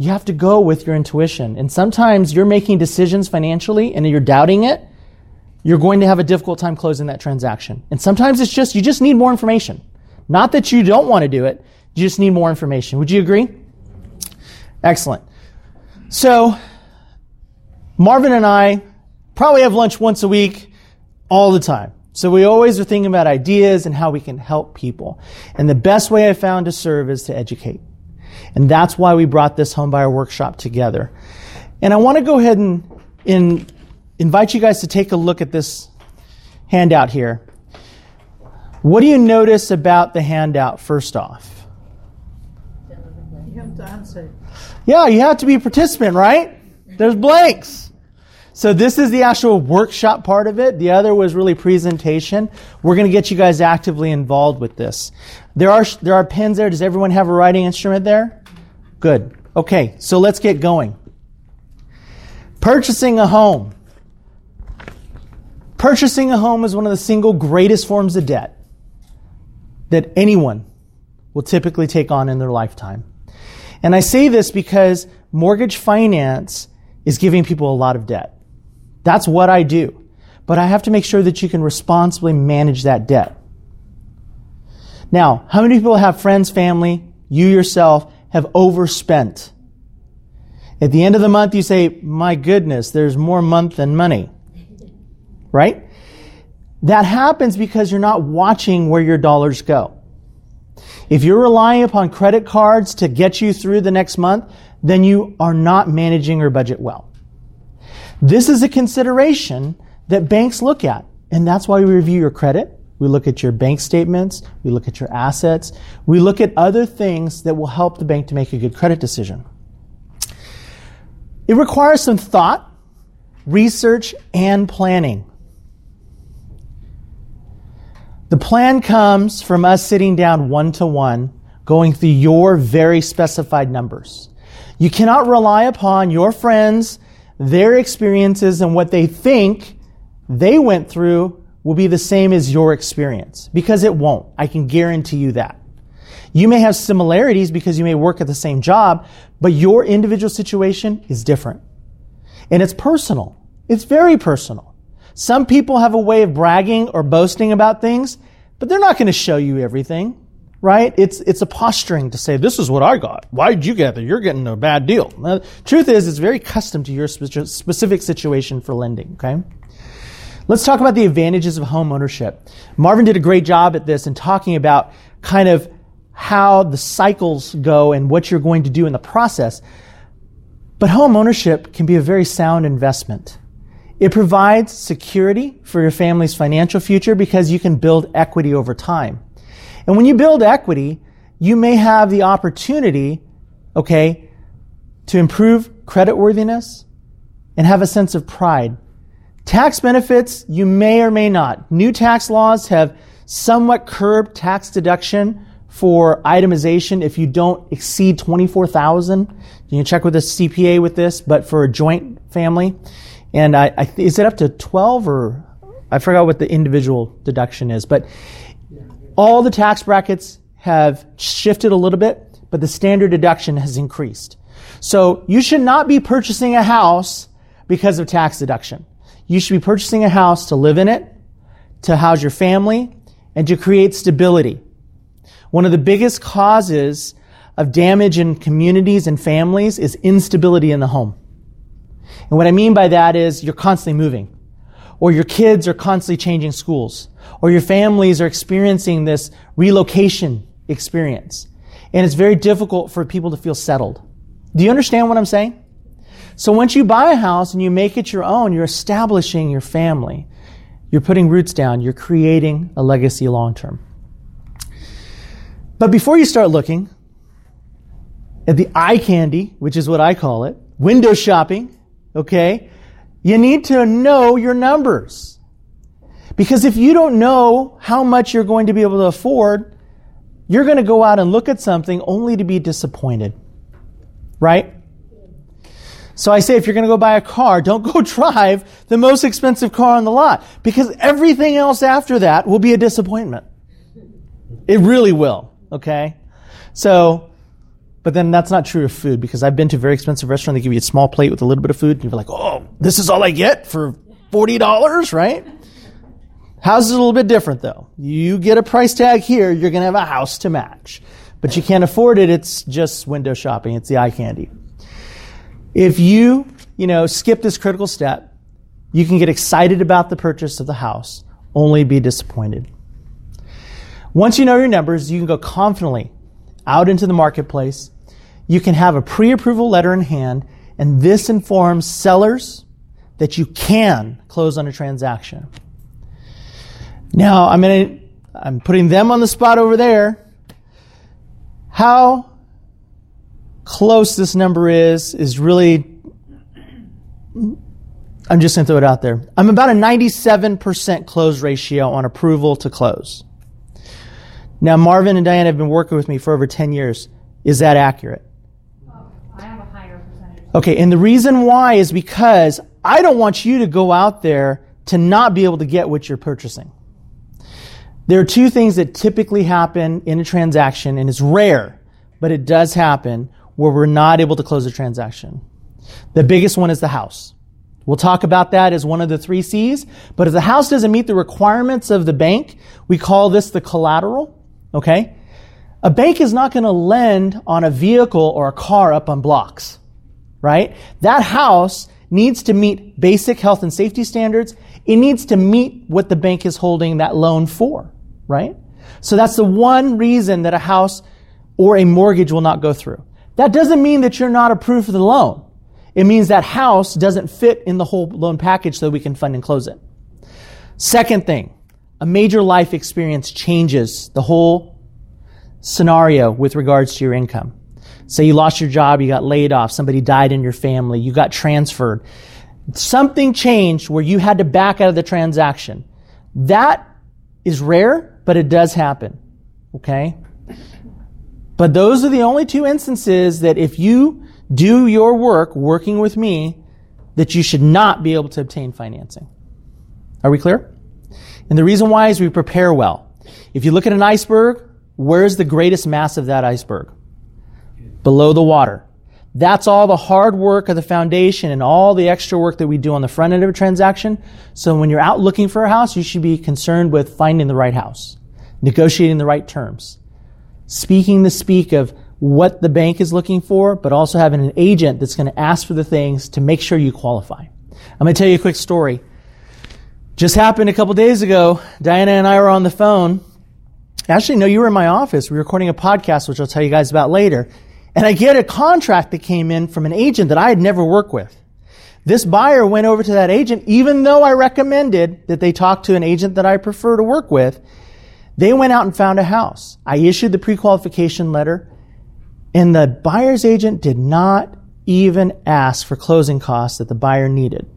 You have to go with your intuition. And sometimes you're making decisions financially and you're doubting it. You're going to have a difficult time closing that transaction. And sometimes it's just, you just need more information. Not that you don't want to do it. You just need more information. Would you agree? Excellent. So Marvin and I probably have lunch once a week all the time. So we always are thinking about ideas and how we can help people. And the best way I found to serve is to educate. And that's why we brought this homebuyer workshop together. And I want to go ahead and invite you guys to take a look at this handout here. What do you notice about the handout first off? You have to answer. Yeah, you have to be a participant, right? There's blanks. So this is the actual workshop part of it. The other was really presentation. We're going to get you guys actively involved with this. There are pens there. Does everyone have a writing instrument there? Good. Okay, so let's get going. Purchasing a home. Purchasing a home is one of the single greatest forms of debt that anyone will typically take on in their lifetime. And I say this because mortgage finance is giving people a lot of debt. That's what I do. But I have to make sure that you can responsibly manage that debt. Now, how many people have friends, family, you yourself have overspent? At the end of the month, you say, my goodness, there's more month than money. Right? That happens because you're not watching where your dollars go. If you're relying upon credit cards to get you through the next month, then you are not managing your budget well. This is a consideration that banks look at, and that's why we review your credit. We look at your bank statements. We look at your assets. We look at other things that will help the bank to make a good credit decision. It requires some thought, research, and planning. The plan comes from us sitting down one-to-one, going through your very specified numbers. You cannot rely upon your friends, their experiences, and what they think they went through will be the same as your experience, because it won't. I can guarantee you that. You may have similarities because you may work at the same job, but your individual situation is different. And it's personal. It's very personal. Some people have a way of bragging or boasting about things, but they're not going to show you everything, right? It's a posturing to say, this is what I got. Why did you get that? You're getting a bad deal. Now, truth is, it's very custom to your specific situation for lending, okay? Let's talk about the advantages of home ownership. Marvin did a great job at this in talking about kind of how the cycles go and what you're going to do in the process. But home ownership can be a very sound investment. It provides security for your family's financial future because you can build equity over time. And when you build equity, you may have the opportunity, okay, to improve creditworthiness and have a sense of pride. Tax benefits, you may or may not. New tax laws have somewhat curbed tax deduction for itemization if you don't exceed $24,000. You can check with a CPA with this, but for a joint family. And is it up to 12 or I forgot what the individual deduction is, but all the tax brackets have shifted a little bit, but the standard deduction has increased. So you should not be purchasing a house because of tax deduction. You should be purchasing a house to live in it, to house your family, and to create stability. One of the biggest causes of damage in communities and families is instability in the home. And what I mean by that is you're constantly moving, or your kids are constantly changing schools, or your families are experiencing this relocation experience. And it's very difficult for people to feel settled. Do you understand what I'm saying? So once you buy a house and you make it your own, you're establishing your family. You're putting roots down. You're creating a legacy long term. But before you start looking at the eye candy, which is what I call it, window shopping, okay, you need to know your numbers. Because if you don't know how much you're going to be able to afford, you're going to go out and look at something only to be disappointed. Right? So I say if you're going to go buy a car, don't go drive the most expensive car on the lot, because everything else after that will be a disappointment. It really will. Okay? So, But then that's not true of food, because I've been to a very expensive restaurant. They give you a small plate with a little bit of food, and you're like, oh, this is all I get for $40, right? House is a little bit different, though. You get a price tag here, you're going to have a house to match. But you can't afford it. It's just window shopping. It's the eye candy. If you skip this critical step, you can get excited about the purchase of the house, only be disappointed. Once you know your numbers, you can go confidently out into the marketplace. You can have a pre-approval letter in hand, and this informs sellers that you can close on a transaction. Now, I'm putting them on the spot over there. How close this number is really, I'm just going to throw it out there. I'm about a 97% close ratio on approval to close. Now, Marvin and Diane have been working with me for over 10 years. Is that accurate? Oh, I have a higher percentage. Okay, and the reason why is because I don't want you to go out there to not be able to get what you're purchasing. There are two things that typically happen in a transaction, and it's rare, but it does happen, where we're not able to close a transaction. The biggest one is the house. We'll talk about that as one of the 3 C's, but if the house doesn't meet the requirements of the bank, we call this the collateral, okay? A bank is not going to lend on a vehicle or a car up on blocks, right? That house needs to meet basic health and safety standards. It needs to meet what the bank is holding that loan for, right? So that's the one reason that a house or a mortgage will not go through. That doesn't mean that you're not approved for the loan. It means that house doesn't fit in the whole loan package so that we can fund and close it. Second thing, a major life experience changes the whole scenario with regards to your income. Say you lost your job, you got laid off, somebody died in your family, you got transferred. Something changed where you had to back out of the transaction. That is rare, but it does happen, okay? But those are the only two instances that if you do your work working with me, that you should not be able to obtain financing. Are we clear? And the reason why is we prepare well. If you look at an iceberg, where's the greatest mass of that iceberg? Below the water. That's all the hard work of the foundation and all the extra work that we do on the front end of a transaction. So when you're out looking for a house, you should be concerned with finding the right house, negotiating the right terms, speaking the speak of what the bank is looking for, but also having an agent that's going to ask for the things to make sure you qualify. I'm going to tell you a quick story. Just happened a couple days ago. Diana and I were on the phone. Actually, no, you were in my office. We were recording a podcast, which I'll tell you guys about later. And I get a contract that came in from an agent that I had never worked with. This buyer went over to that agent, even though I recommended that they talk to an agent that I prefer to work with. They went out and found a house. I issued the pre-qualification letter. And the buyer's agent did not even ask for closing costs that the buyer needed.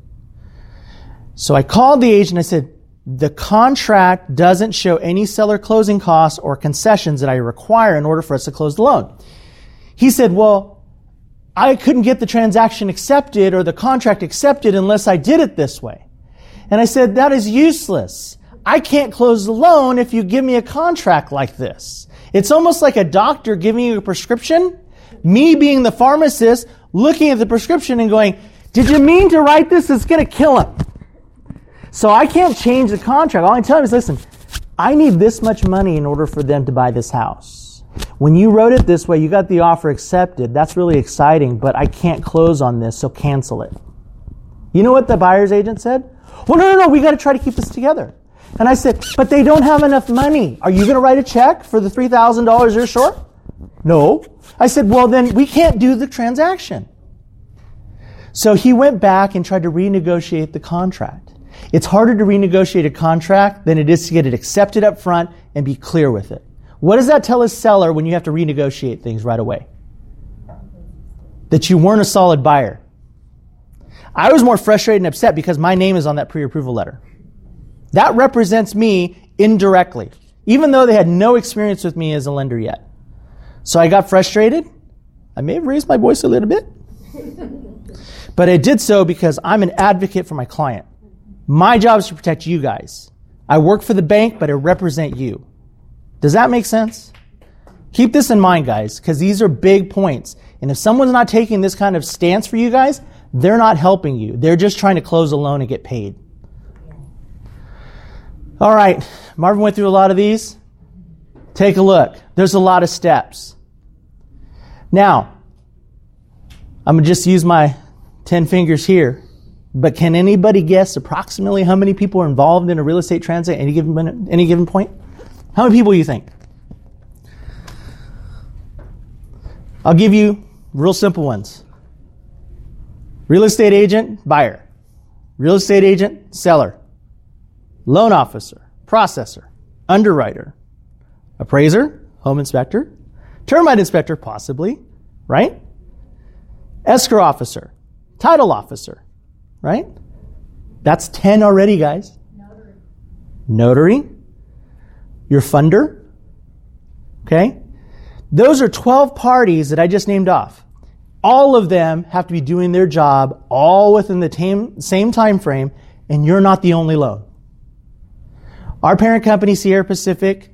So I called the agent. I said, the contract doesn't show any seller closing costs or concessions that I require in order for us to close the loan. He said, well, I couldn't get the transaction accepted or the contract accepted unless I did it this way. And I said, that is useless. I can't close the loan if you give me a contract like this. It's almost like a doctor giving you a prescription, me being the pharmacist, looking at the prescription and going, did you mean to write this? It's going to kill him. So I can't change the contract. All I tell him is, listen, I need this much money in order for them to buy this house. When you wrote it this way, you got the offer accepted. That's really exciting, but I can't close on this, so cancel it. You know what the buyer's agent said? Well, no, we got to try to keep this together. And I said, but they don't have enough money. Are you going to write a check for the $3,000 you're short? No. I said, well, then we can't do the transaction. So he went back and tried to renegotiate the contract. It's harder to renegotiate a contract than it is to get it accepted up front and be clear with it. What does that tell a seller when you have to renegotiate things right away? That you weren't a solid buyer. I was more frustrated and upset because my name is on that pre-approval letter. That represents me indirectly, even though they had no experience with me as a lender yet. So I got frustrated. I may have raised my voice a little bit. But I did so because I'm an advocate for my client. My job is to protect you guys. I work for the bank, but I represent you. Does that make sense? Keep this in mind, guys, because these are big points. And if someone's not taking this kind of stance for you guys, they're not helping you. They're just trying to close a loan and get paid. All right, Marvin went through a lot of these. Take a look. There's a lot of steps. Now, I'm going to just use my 10 fingers here. But can anybody guess approximately how many people are involved in a real estate transaction at any given point? How many people do you think? I'll give you real simple ones. Real estate agent, buyer. Real estate agent, seller. Loan officer, processor, underwriter, appraiser, home inspector, termite inspector, possibly, right? Escrow officer, title officer, right? That's 10 already, guys. Notary. Your funder, okay? Those are 12 parties that I just named off. All of them have to be doing their job all within the same time frame, and you're not the only loan. Our parent company, Sierra Pacific,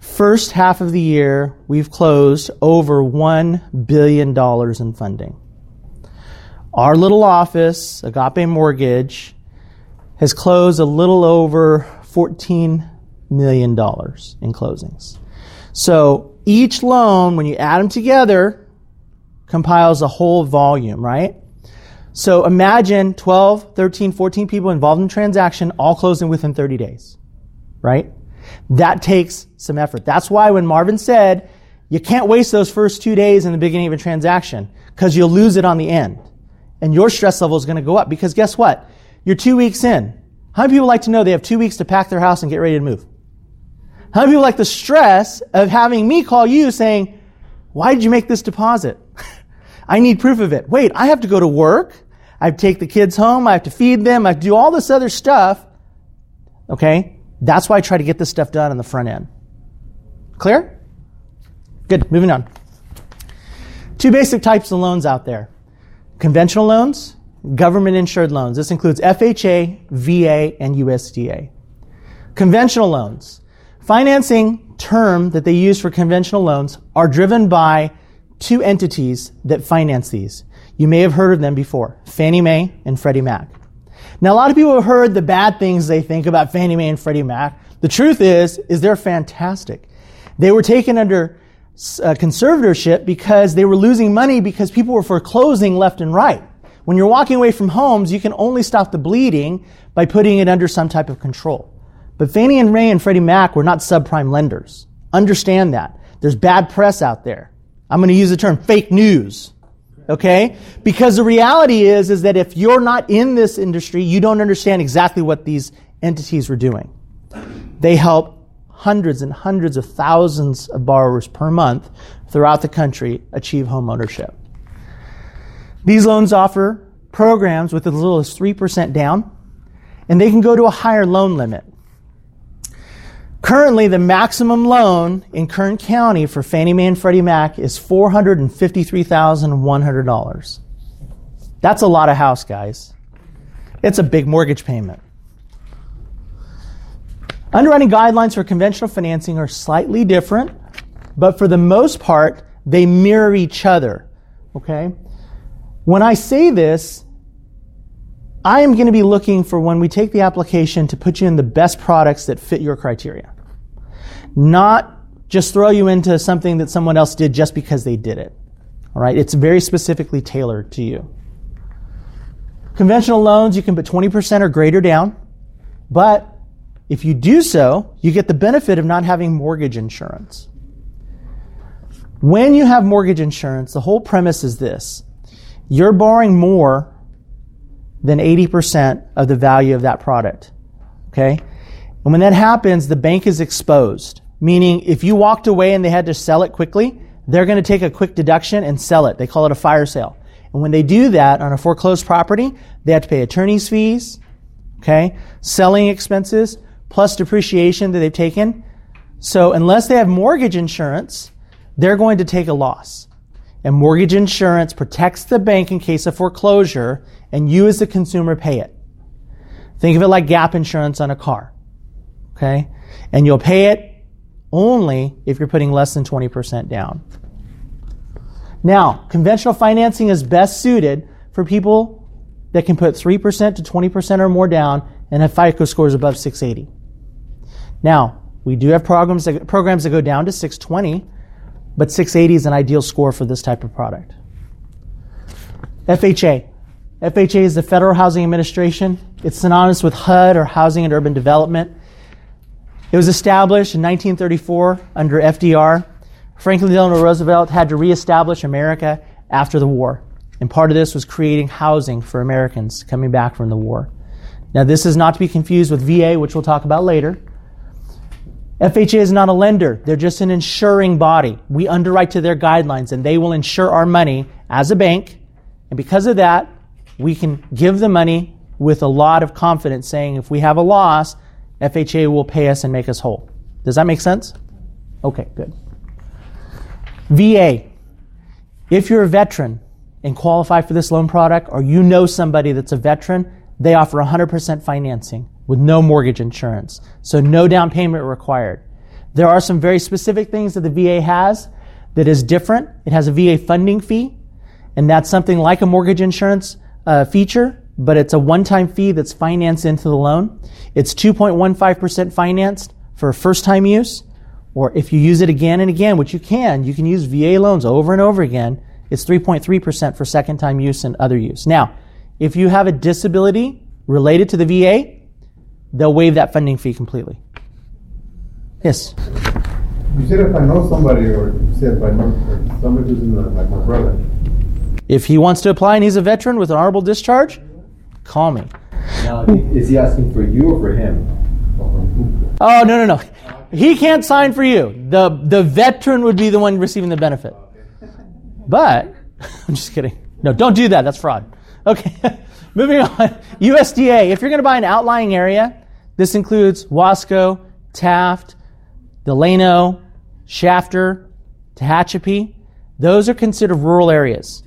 first half of the year, we've closed over $1 billion in funding. Our little office, Agape Mortgage, has closed a little over $14 million in closings. So each loan, when you add them together, compiles a whole volume, right? So imagine 12, 13, 14 people involved in the transaction all closing within 30 days. Right? That takes some effort. That's why when Marvin said, you can't waste those first 2 days in the beginning of a transaction because you'll lose it on the end. And your stress level is going to go up because guess what? You're 2 weeks in. How many people like to know they have 2 weeks to pack their house and get ready to move? How many people like the stress of having me call you saying, why did you make this deposit? I need proof of it. Wait, I have to go to work. I have to take the kids home. I have to feed them. I have to do all this other stuff. Okay? That's why I try to get this stuff done on the front end. Clear? Good. Moving on. Two basic types of loans out there. Conventional loans, government-insured loans. This includes FHA, VA, and USDA. Conventional loans. Financing term that they use for conventional loans are driven by two entities that finance these. You may have heard of them before, Fannie Mae and Freddie Mac. Now, a lot of people have heard the bad things they think about Fannie Mae and Freddie Mac. The truth is they're fantastic. They were taken under conservatorship because they were losing money because people were foreclosing left and right. When you're walking away from homes, you can only stop the bleeding by putting it under some type of control. But Fannie and Mae and Freddie Mac were not subprime lenders. Understand that. There's bad press out there. I'm going to use the term fake news. Okay? Because the reality is that if you're not in this industry, you don't understand exactly what these entities were doing. They help hundreds and hundreds of thousands of borrowers per month throughout the country achieve home ownership. These loans offer programs with as little as 3% down, and they can go to a higher loan limit. Currently, the maximum loan in Kern County for Fannie Mae and Freddie Mac is $453,100. That's a lot of house, guys. It's a big mortgage payment. Underwriting guidelines for conventional financing are slightly different, but for the most part, they mirror each other. Okay? When I say this, I am going to be looking for when we take the application to put you in the best products that fit your criteria. Not just throw you into something that someone else did just because they did it. All right? It's very specifically tailored to you. Conventional loans, you can put 20% or greater down, but if you do so, you get the benefit of not having mortgage insurance. When you have mortgage insurance, the whole premise is this. You're borrowing more than 80% of the value of that product, okay? And when that happens, the bank is exposed, meaning if you walked away and they had to sell it quickly, they're going to take a quick deduction and sell it. They call it a fire sale. And when they do that on a foreclosed property, they have to pay attorney's fees, okay, selling expenses, plus depreciation that they've taken. So unless they have mortgage insurance, they're going to take a loss. And mortgage insurance protects the bank in case of foreclosure, and you as the consumer pay it. Think of it like gap insurance on a car. Okay? And you'll pay it only if you're putting less than 20% down. Now, conventional financing is best suited for people that can put 3% to 20% or more down and have FICO scores above 680. Now, we do have programs that go down to 620, but 680 is an ideal score for this type of product. FHA. FHA is the Federal Housing Administration. It's synonymous with HUD, or Housing and Urban Development. It was established in 1934 under FDR. Franklin Delano Roosevelt had to reestablish America after the war, and part of this was creating housing for Americans coming back from the war. Now, this is not to be confused with VA, which we'll talk about later. FHA is not a lender. They're just an insuring body. We underwrite to their guidelines, and they will insure our money as a bank, and because of that, we can give the money with a lot of confidence, saying if we have a loss, FHA will pay us and make us whole. Does that make sense? Okay, good. VA. If you're a veteran and qualify for this loan product, or you know somebody that's a veteran, they offer 100% financing with no mortgage insurance, so no down payment required. There are some very specific things that the VA has that is different. It has a VA funding fee, and that's something like a mortgage insurance feature, but it's a one-time fee that's financed into the loan. It's 2.15% financed for first-time use, or if you use it again and again, which you can use VA loans over and over again. It's 3.3% for second-time use and other use. Now, if you have a disability related to the VA, they'll waive that funding fee completely. Yes? You said if I know somebody, or you said if I know somebody who's in the, like my brother. If he wants to apply and he's a veteran with an honorable discharge, call me. Now, is he asking for you or for him? Oh, no. He can't sign for you. The veteran would be the one receiving the benefit. But, I'm just kidding. No, don't do that. That's fraud. Okay, moving on. USDA. If you're going to buy an outlying area, this includes Wasco, Taft, Delano, Shafter, Tehachapi. Those are considered rural areas.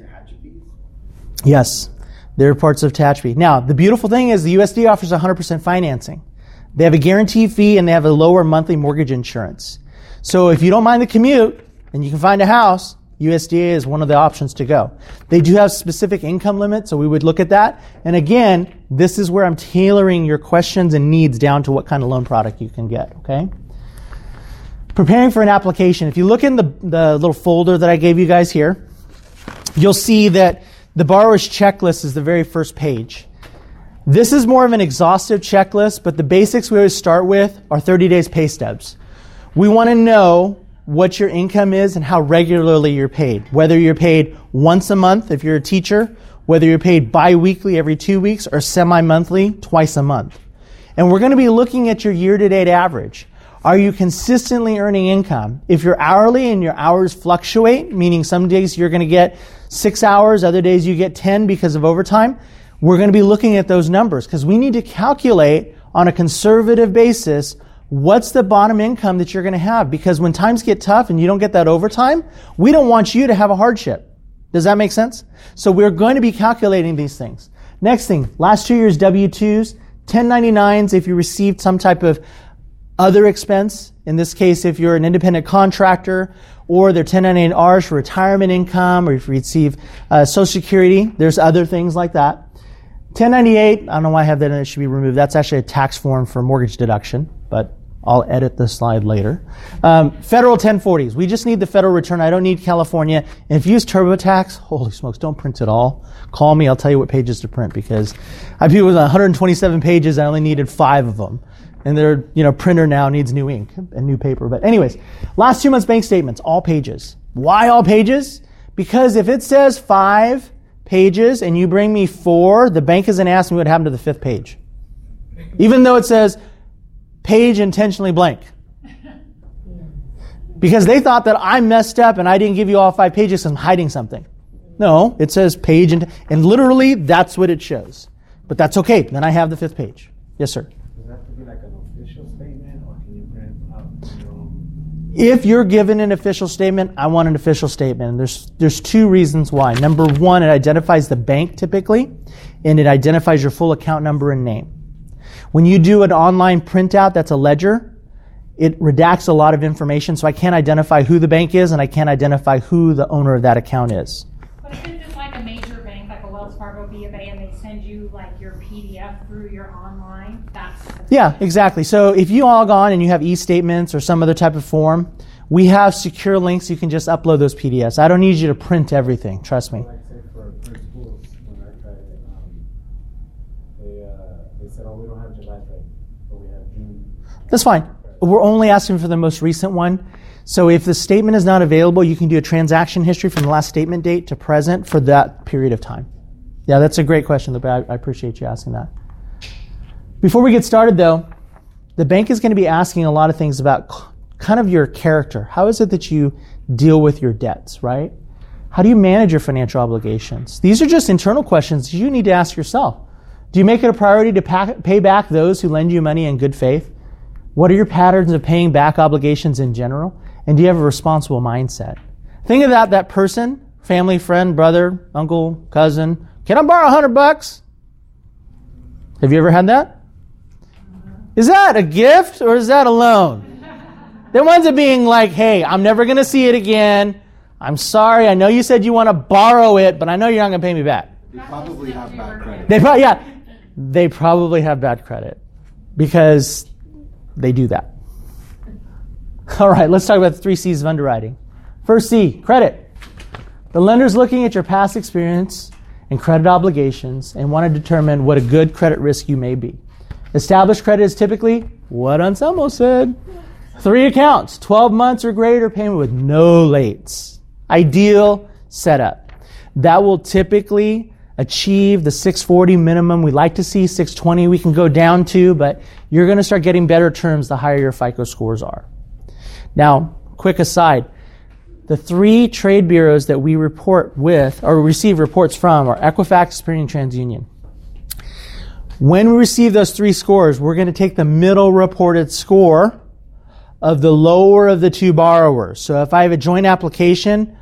Yes, there are parts of Tehachapi. Now, the beautiful thing is the USDA offers 100% financing. They have a guaranteed fee, and they have a lower monthly mortgage insurance. So if you don't mind the commute and you can find a house, USDA is one of the options to go. They do have specific income limits, so we would look at that. And again, this is where I'm tailoring your questions and needs down to what kind of loan product you can get, okay? Preparing for an application. If you look in the little folder that I gave you guys here, you'll see that the borrower's checklist is the very first page. This is more of an exhaustive checklist, but the basics we always start with are 30 days pay stubs. We want to know what your income is and how regularly you're paid, whether you're paid once a month if you're a teacher, whether you're paid bi-weekly every 2 weeks, or semi-monthly twice a month. And we're going to be looking at your year-to-date average. Are you consistently earning income? If you're hourly and your hours fluctuate, meaning some days you're going to get 6 hours, other days you get 10 because of overtime, we're going to be looking at those numbers because we need to calculate on a conservative basis what's the bottom income that you're going to have, because when times get tough and you don't get that overtime, we don't want you to have a hardship. Does that make sense? So we're going to be calculating these things. Next thing, last 2 years W-2s, 1099s if you received some type of other expense, in this case if you're an independent contractor, or their 1099Rs for retirement income, or if you receive Social Security, there's other things like that. 1098, I don't know why I have that, and it should be removed. That's actually a tax form for mortgage deduction, but I'll edit the slide later. Federal 1040s, we just need the federal return. I don't need California. And if you use TurboTax, holy smokes, don't print it all. Call me, I'll tell you what pages to print, because I have people with 127 pages, I only needed 5 of them. And their printer now needs new ink and new paper. But anyways, last 2 months bank statements, all pages. Why all pages? Because if it says 5 pages and you bring me 4, the bank isn't asking me what happened to the 5th page. Even though it says page intentionally blank. Because they thought that I messed up and I didn't give you all 5 pages because I'm hiding something. No, it says page, and literally that's what it shows. But that's okay. Then I have the 5th page. Yes, sir. If you're given an official statement, I want an official statement. And there's 2 reasons why. Number one, it identifies the bank typically, and it identifies your full account number and name. When you do an online printout that's a ledger, it redacts a lot of information, so I can't identify who the bank is, and I can't identify who the owner of that account is. But isn't this like a major bank, like a Wells Fargo, BFA, and they send you like your PDF through your online? Yeah, exactly. So if you log on and you have e-statements or some other type of form, we have secure links. You can just upload those PDFs. I don't need you to print everything. Trust me. Like, say for schools, when I tried it, they said, "Oh, we don't have July, but we have June." That's fine. We're only asking for the most recent one. So if the statement is not available, you can do a transaction history from the last statement date to present for that period of time. Yeah, that's a great question. I appreciate you asking that. Before we get started, though, the bank is going to be asking a lot of things about kind of your character. How is it that you deal with your debts, right? How do you manage your financial obligations? These are just internal questions you need to ask yourself. Do you make it a priority to pay back those who lend you money in good faith? What are your patterns of paying back obligations in general? And do you have a responsible mindset? Think about that person, family, friend, brother, uncle, cousin. Can I borrow $100? Have you ever had that? Is that a gift or is that a loan? There winds up being like, hey, I'm never going to see it again. I'm sorry. I know you said you want to borrow it, but I know you're not going to pay me back. They probably have bad credit. They probably have bad credit because they do that. All right, let's talk about the 3 C's of underwriting. First C, credit. The lender's looking at your past experience and credit obligations and want to determine what a good credit risk you may be. Established credit is typically what Anselmo said. 3 accounts, 12 months or greater payment with no lates. Ideal setup. That will typically achieve the 640 minimum. We like to see 620. We can go down to, but you're going to start getting better terms the higher your FICO scores are. Now, quick aside, the 3 trade bureaus that we report with or receive reports from are Equifax, Experian, and TransUnion. When we receive those 3 scores, we're going to take the middle reported score of the lower of the 2 borrowers. So if I have a joint application,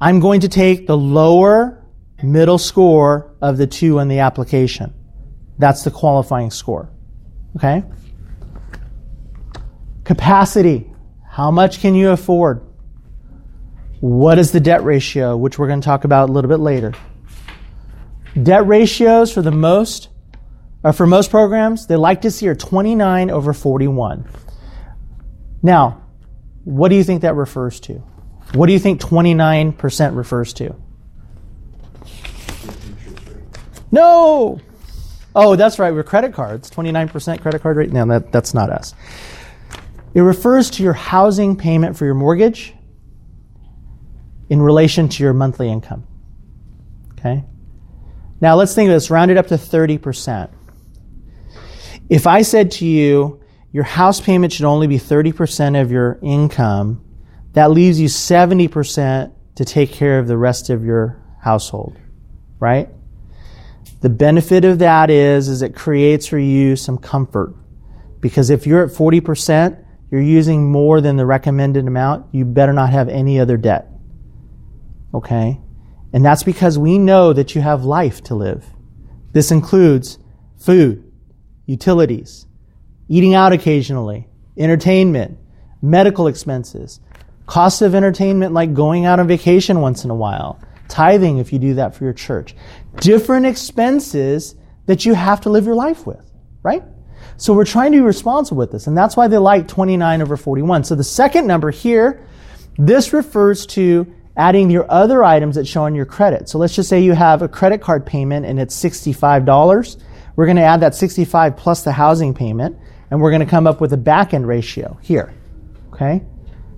I'm going to take the lower middle score of the 2 on the application. That's the qualifying score. Okay? Capacity. How much can you afford? What is the debt ratio, which we're going to talk about a little bit later. Debt ratios for most programs, they like to see are 29/41. Now, what do you think that refers to? What do you think 29% refers to? No! Oh, that's right. We're credit cards. 29% credit card rate. No, that's not us. It refers to your housing payment for your mortgage in relation to your monthly income. Okay? Now, let's think of this. Round it up to 30%. If I said to you, your house payment should only be 30% of your income. That leaves you 70% to take care of the rest of your household, right? The benefit of that is it creates for you some comfort. Because if you're at 40%, you're using more than the recommended amount. You better not have any other debt, okay? And that's because we know that you have life to live. This includes food, utilities, eating out occasionally, entertainment, medical expenses, costs of entertainment like going out on vacation once in a while, tithing if you do that for your church, different expenses that you have to live your life with, right? So we're trying to be responsible with this, and that's why they like 29/41. So the second number here, this refers to adding your other items that show on your credit. So let's just say you have a credit card payment and it's $65. We're going to add that 65 plus the housing payment, and we're going to come up with a back-end ratio here, okay?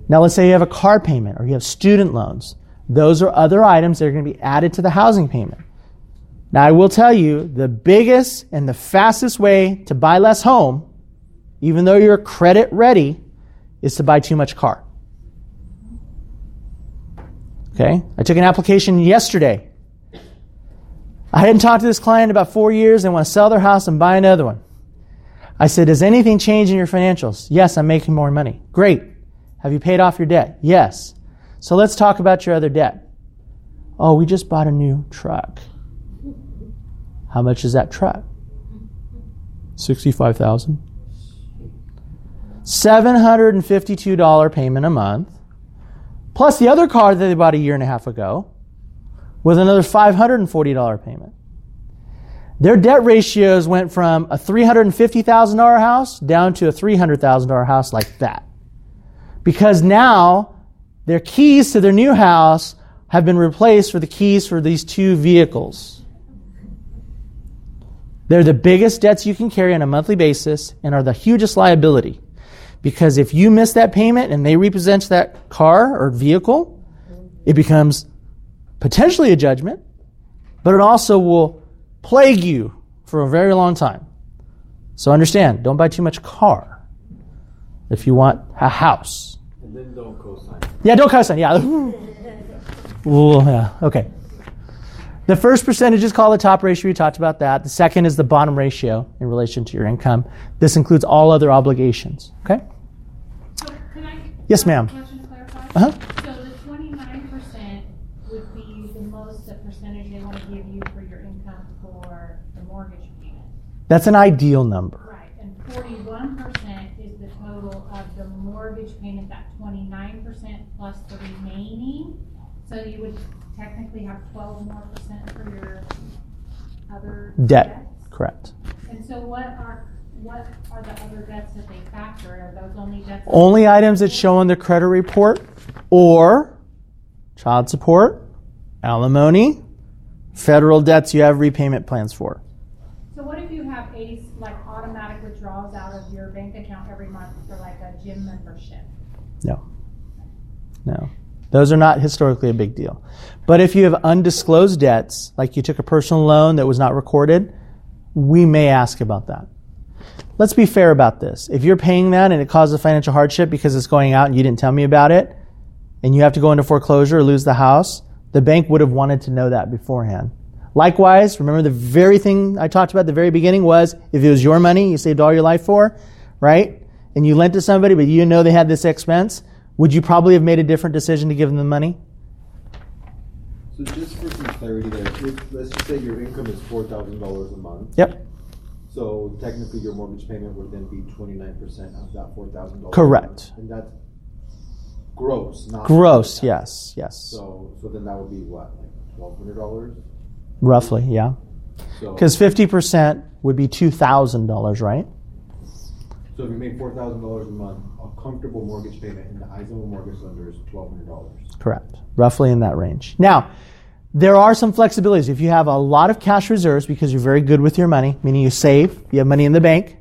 Now, let's say you have a car payment or you have student loans. Those are other items that are going to be added to the housing payment. Now, I will tell you, the biggest and the fastest way to buy less home, even though you're credit ready, is to buy too much car, okay? I took an application yesterday. I hadn't talked to this client in about 4 years. They want to sell their house and buy another one. I said, does anything change in your financials? Yes, I'm making more money. Great. Have you paid off your debt? Yes. So let's talk about your other debt. Oh, we just bought a new truck. How much is that truck? $65,000. $752 payment a month, plus the other car that they bought a year and a half ago was another $540 payment. Their debt ratios went from a $350,000 house down to a $300,000 house like that. Because now their keys to their new house have been replaced for the keys for these two vehicles. They're the biggest debts you can carry on a monthly basis and are the hugest liability. Because if you miss that payment and they repossess that car or vehicle, it becomes potentially a judgment, but it also will plague you for a very long time. So understand, don't buy too much car if you want a house. And then don't cosign. Yeah, don't cosign. Yeah. Ooh, yeah. Okay. The first percentage is called the top ratio. We talked about that. The second is the bottom ratio in relation to your income. This includes all other obligations. Okay? So can I yes, ma'am. Question to clarify? Uh-huh. So the 29% would be the most the percentage they want to give you for your income for the mortgage payment. That's an ideal number. Right. And 41% is the total of the mortgage payment, that 29% plus the remaining. So you would technically have 12 more percent for your other debts? Correct. And so what are the other debts that they factor? Are those only debts? Only items that show on the credit report or child support, alimony, federal debts you have repayment plans for. So what if you have automatic withdrawals out of your bank account every month for a gym membership? No. Those are not historically a big deal. But if you have undisclosed debts, like you took a personal loan that was not recorded, we may ask about that. Let's be fair about this. If you're paying that and it causes financial hardship because it's going out and you didn't tell me about it, and you have to go into foreclosure or lose the house, the bank would have wanted to know that beforehand. Likewise, remember the very thing I talked about at the very beginning was, if it was your money you saved all your life for, right? And you lent to somebody, but you know they had this expense, would you probably have made a different decision to give them the money? So just for some clarity there, let's just say your income is $4,000 a month. Yep. So technically your mortgage payment would then be 29% of that $4,000. Correct. And that's gross, not gross, yes. So then that would be what, $1,200? Roughly, yeah. Because 50% would be $2,000, right? So if you made $4,000 a month, a comfortable mortgage payment in the eyes of a mortgage lender is $1,200. Correct. Roughly in that range. Now, there are some flexibilities. If you have a lot of cash reserves because you're very good with your money, meaning you save, you have money in the bank,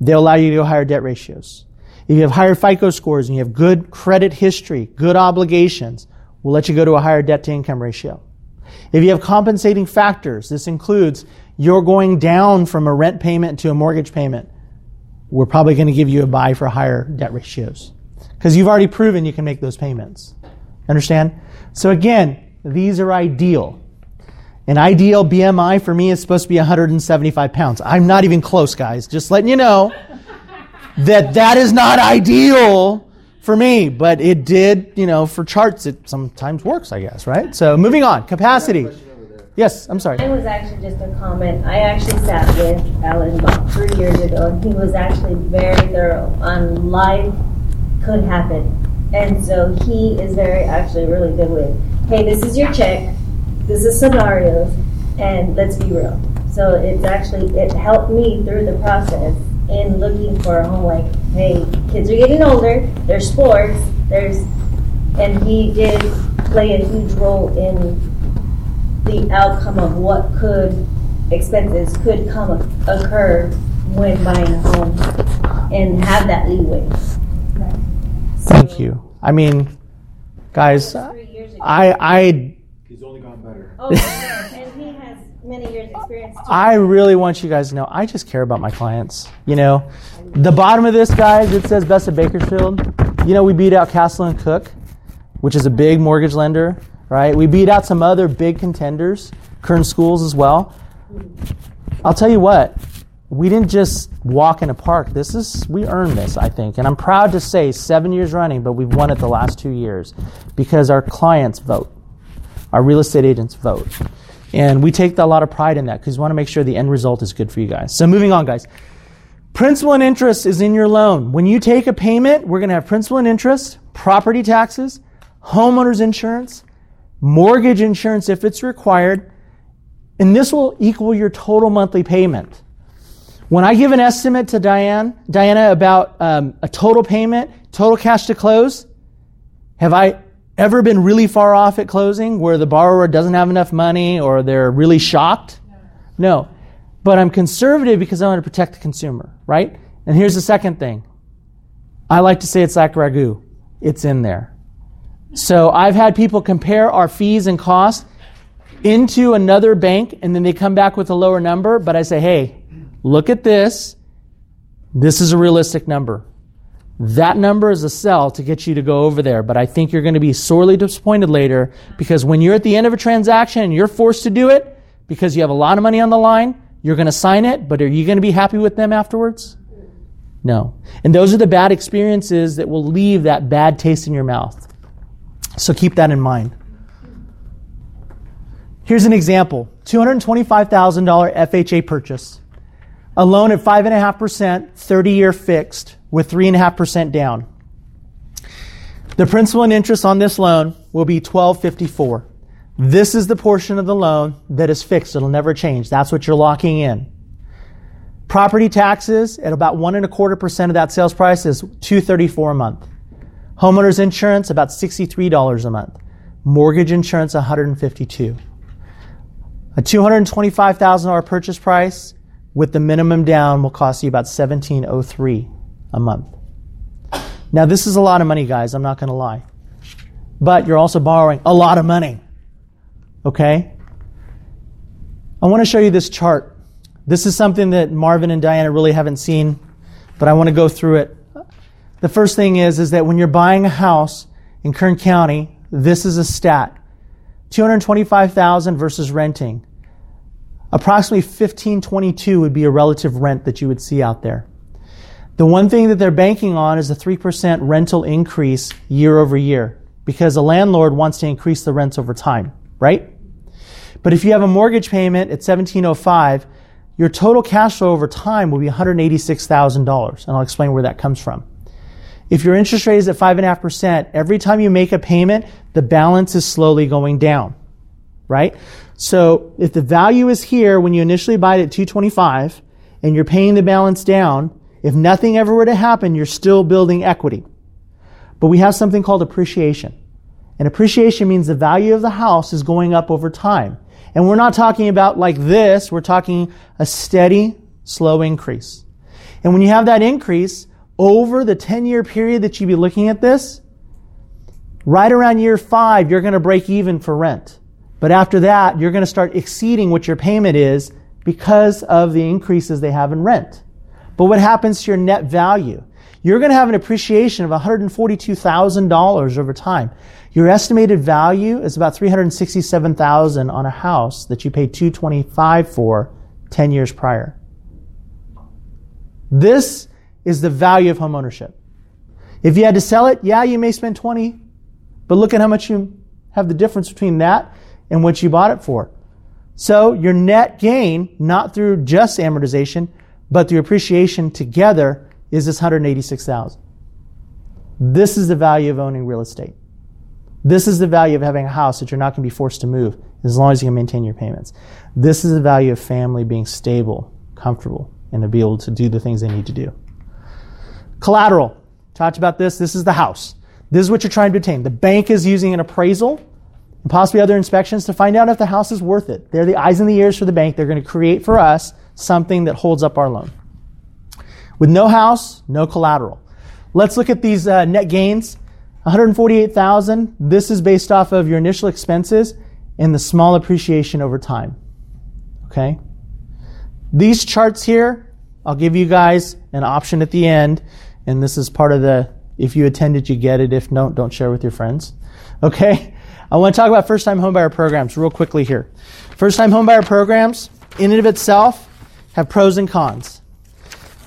they'll allow you to go higher debt ratios. If you have higher FICO scores and you have good credit history, good obligations, we'll let you go to a higher debt-to-income ratio. If you have compensating factors, this includes you're going down from a rent payment to a mortgage payment, we're probably going to give you a buy for higher debt ratios because you've already proven you can make those payments. Understand? So again, these are ideal. An ideal BMI for me is supposed to be 175 pounds. I'm not even close, guys. Just letting you know that is not ideal for me, but it did, for charts, it sometimes works, I guess, right? So moving on, capacity. Yes, I'm sorry. Mine was actually just a comment. I actually sat with Alan about 3 years ago, and he was actually very thorough on life could happen. And so he is actually really good with, hey, this is your check, this is scenarios, and let's be real. So it helped me through the process in looking for a home hey, kids are getting older, there's sports, and he did play a huge role in the outcome of what expenses could occur when buying a home and have that leeway. Right. So thank you. I mean, guys, I he's only gone better. Oh, and he has many years experience too. I really want you guys to know, I just care about my clients. The bottom of this, guys, it says Best of Bakersfield. We beat out Castle and Cook, which is a big mortgage lender. Right? We beat out some other big contenders, Kern Schools as well. I'll tell you what, we didn't just walk in a park. We earned this, I think. And I'm proud to say 7 years running, but we've won it the last 2 years because our clients vote. Our real estate agents vote. And we take a lot of pride in that because we want to make sure the end result is good for you guys. So moving on, guys. Principal and interest is in your loan. When you take a payment, we're going to have principal and interest, property taxes, homeowner's insurance, mortgage insurance if it's required, and this will equal your total monthly payment. When I give an estimate to Diana about a total payment, total cash to close, have I ever been really far off at closing where the borrower doesn't have enough money or they're really shocked? No. But I'm conservative because I want to protect the consumer, right? And here's the second thing. I like to say it's like ragu. It's in there. So I've had people compare our fees and costs into another bank, and then they come back with a lower number, but I say, hey, look at this. This is a realistic number. That number is a sell to get you to go over there, but I think you're going to be sorely disappointed later because when you're at the end of a transaction and you're forced to do it because you have a lot of money on the line, you're going to sign it, but are you going to be happy with them afterwards? No. And those are the bad experiences that will leave that bad taste in your mouth. So keep that in mind. Here's an example. $225,000 FHA purchase. A loan at 5.5%, 30-year fixed with 3.5% down. The principal and interest on this loan will be $1,254. This is the portion of the loan that is fixed. It'll never change. That's what you're locking in. Property taxes at about 1.25% of that sales price is $234 a month. Homeowner's insurance, about $63 a month. Mortgage insurance, $152. A $225,000 purchase price with the minimum down will cost you about $1,703 a month. Now, this is a lot of money, guys. I'm not going to lie. But you're also borrowing a lot of money. Okay? I want to show you this chart. This is something that Marvin and Diana really haven't seen, but I want to go through it. The first thing is that when you're buying a house in Kern County, this is a stat. $225,000 versus renting. Approximately $1,522 would be a relative rent that you would see out there. The one thing that they're banking on is a 3% rental increase year over year because a landlord wants to increase the rents over time, right? But if you have a mortgage payment at $1,705, your total cash flow over time will be $186,000, and I'll explain where that comes from. If your interest rate is at 5.5%, every time you make a payment, the balance is slowly going down, right? So if the value is here when you initially buy it at $225 and you're paying the balance down, if nothing ever were to happen, you're still building equity. But we have something called appreciation. And appreciation means the value of the house is going up over time. And we're not talking about like this, we're talking a steady, slow increase. And when you have that increase, over the 10-year period that you'd be looking at this, right around year 5, you're going to break even for rent. But after that, you're going to start exceeding what your payment is because of the increases they have in rent. But what happens to your net value? You're going to have an appreciation of $142,000 over time. Your estimated value is about $367,000 on a house that you paid $225,000 for 10 years prior. This is the value of homeownership. If you had to sell it, yeah, you may spend $20,000, but look at how much you have the difference between that and what you bought it for. So your net gain, not through just amortization, but through appreciation together, is this $186,000. This is the value of owning real estate. This is the value of having a house that you're not going to be forced to move as long as you can maintain your payments. This is the value of family being stable, comfortable, and to be able to do the things they need to do. Collateral. Talked about this. This is the house. This is what you're trying to obtain. The bank is using an appraisal and possibly other inspections to find out if the house is worth it. They're the eyes and the ears for the bank. They're going to create for us something that holds up our loan. With no house, no collateral. Let's look at these net gains. $148,000. This is based off of your initial expenses and the small appreciation over time. Okay? These charts here, I'll give you guys an option at the end, and this is part of the, if you attend it, you get it. If not, don't share with your friends. Okay? I want to talk about first-time homebuyer programs real quickly here. First-time homebuyer programs, in and of itself, have pros and cons.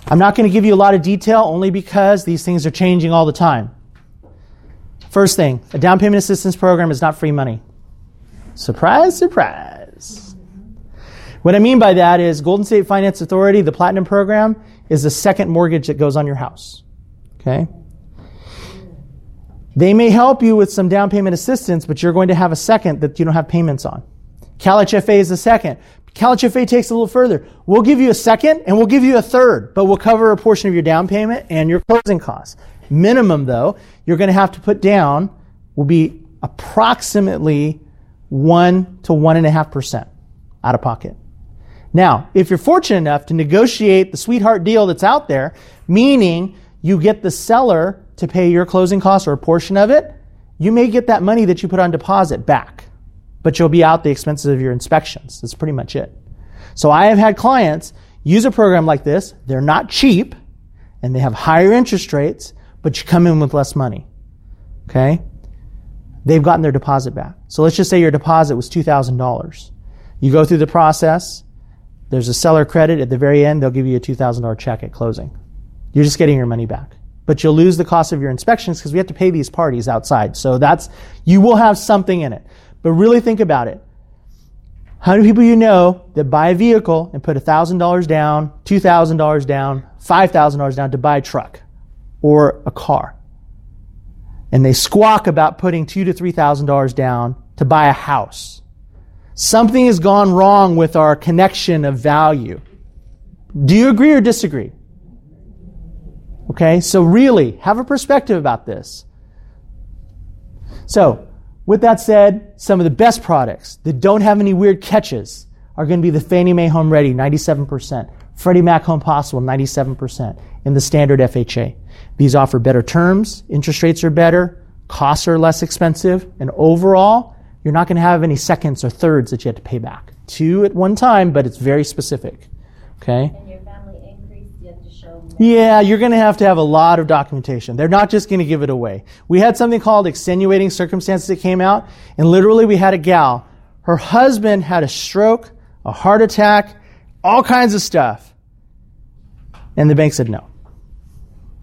I'm not going to give you a lot of detail only because these things are changing all the time. First thing, a down payment assistance program is not free money. Surprise, surprise. What I mean by that is Golden State Finance Authority, the Platinum Program, is the second mortgage that goes on your house. Okay? They may help you with some down payment assistance, but you're going to have a second that you don't have payments on. CalHFA is the second. CalHFA takes it a little further. We'll give you a second and we'll give you a third, but we'll cover a portion of your down payment and your closing costs. Minimum, though, you're going to have to put down will be approximately 1 to 1.5% out of pocket. Now, if you're fortunate enough to negotiate the sweetheart deal that's out there, meaning you get the seller to pay your closing costs or a portion of it, you may get that money that you put on deposit back, but you'll be out the expenses of your inspections. That's pretty much it. So I have had clients use a program like this. They're not cheap, and they have higher interest rates, but you come in with less money. Okay? They've gotten their deposit back. So let's just say your deposit was $2,000. You go through the process. There's a seller credit. At the very end, they'll give you a $2,000 check at closing. You're just getting your money back. But you'll lose the cost of your inspections because we have to pay these parties outside. So that's, you will have something in it. But really think about it. How many people you know that buy a vehicle and put $1,000 down, $2,000 down, $5,000 down to buy a truck or a car? And they squawk about putting $2,000 to $3,000 down to buy a house. Something has gone wrong with our connection of value. Do you agree or disagree? Okay, so really, have a perspective about this. So, with that said, some of the best products that don't have any weird catches are going to be the Fannie Mae Home Ready, 97%, Freddie Mac Home Possible, 97%, and the standard FHA. These offer better terms, interest rates are better, costs are less expensive, and overall, you're not going to have any seconds or thirds that you have to pay back. Two at one time, but it's very specific. Okay? And your family increase, you have to show them. Yeah, you're going to have a lot of documentation. They're not just going to give it away. We had something called extenuating circumstances that came out, and literally we had a gal. Her husband had a stroke, a heart attack, all kinds of stuff. And the bank said no.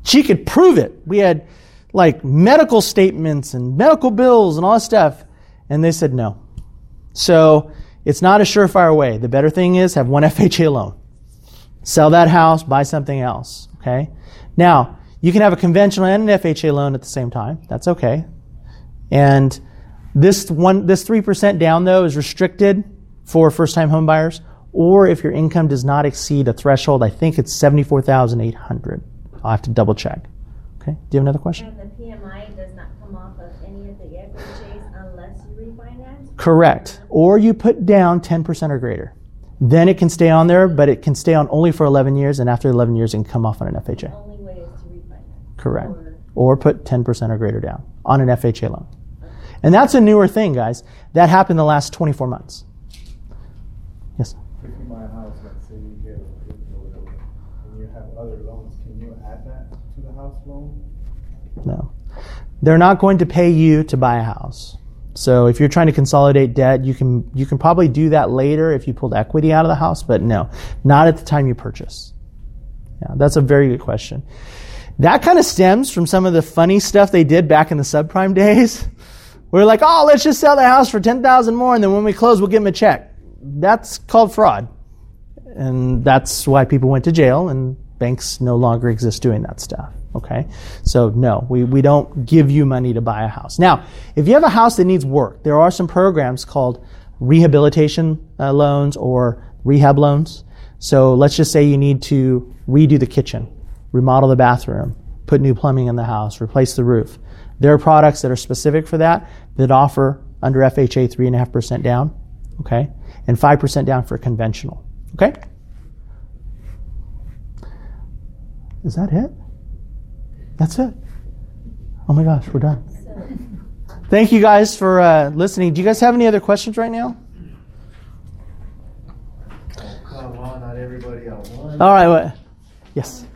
She could prove it. We had like medical statements and medical bills and all that stuff. And they said no. So it's not a surefire way. The better thing is have one FHA loan. Sell that house, buy something else. Okay. Now, you can have a conventional and an FHA loan at the same time. That's okay. And this 3% down, though, is restricted for first-time home buyers, or if your income does not exceed a threshold. I think it's $74,800. I'll have to double-check. Okay. Do you have another question? And the PMI does not come off of any of the FHAs. Correct. Or you put down 10% or greater. Then it can stay on there, but it can stay on only for 11 years, and after 11 years, it can come off on an FHA. The only way is to refinance. Correct. Or put 10% or greater down on an FHA loan. Okay. And that's a newer thing, guys. That happened the last 24 months. Yes? Picking my house, let's say you get and you have other loans. Can you add that to the house loan? No. They're not going to pay you to buy a house. So if you're trying to consolidate debt, you can probably do that later if you pulled equity out of the house, but no, not at the time you purchase. Yeah, that's a very good question. That kind of stems from some of the funny stuff they did back in the subprime days. We're like, oh, let's just sell the house for $10,000 more, and then when we close, we'll give them a check. That's called fraud, and that's why people went to jail, and banks no longer exist doing that stuff. Okay, so no, we don't give you money to buy a house. Now, if you have a house that needs work, there are some programs called rehabilitation loans or rehab loans. So let's just say you need to redo the kitchen, remodel the bathroom, put new plumbing in the house, replace the roof. There are products that are specific for that offer under FHA 3.5% down, okay, and 5% down for conventional, okay? Is that it? That's it. Oh my gosh, we're done. Thank you guys for listening. Do you guys have any other questions right now? Come on, not everybody at once. All right. Yes.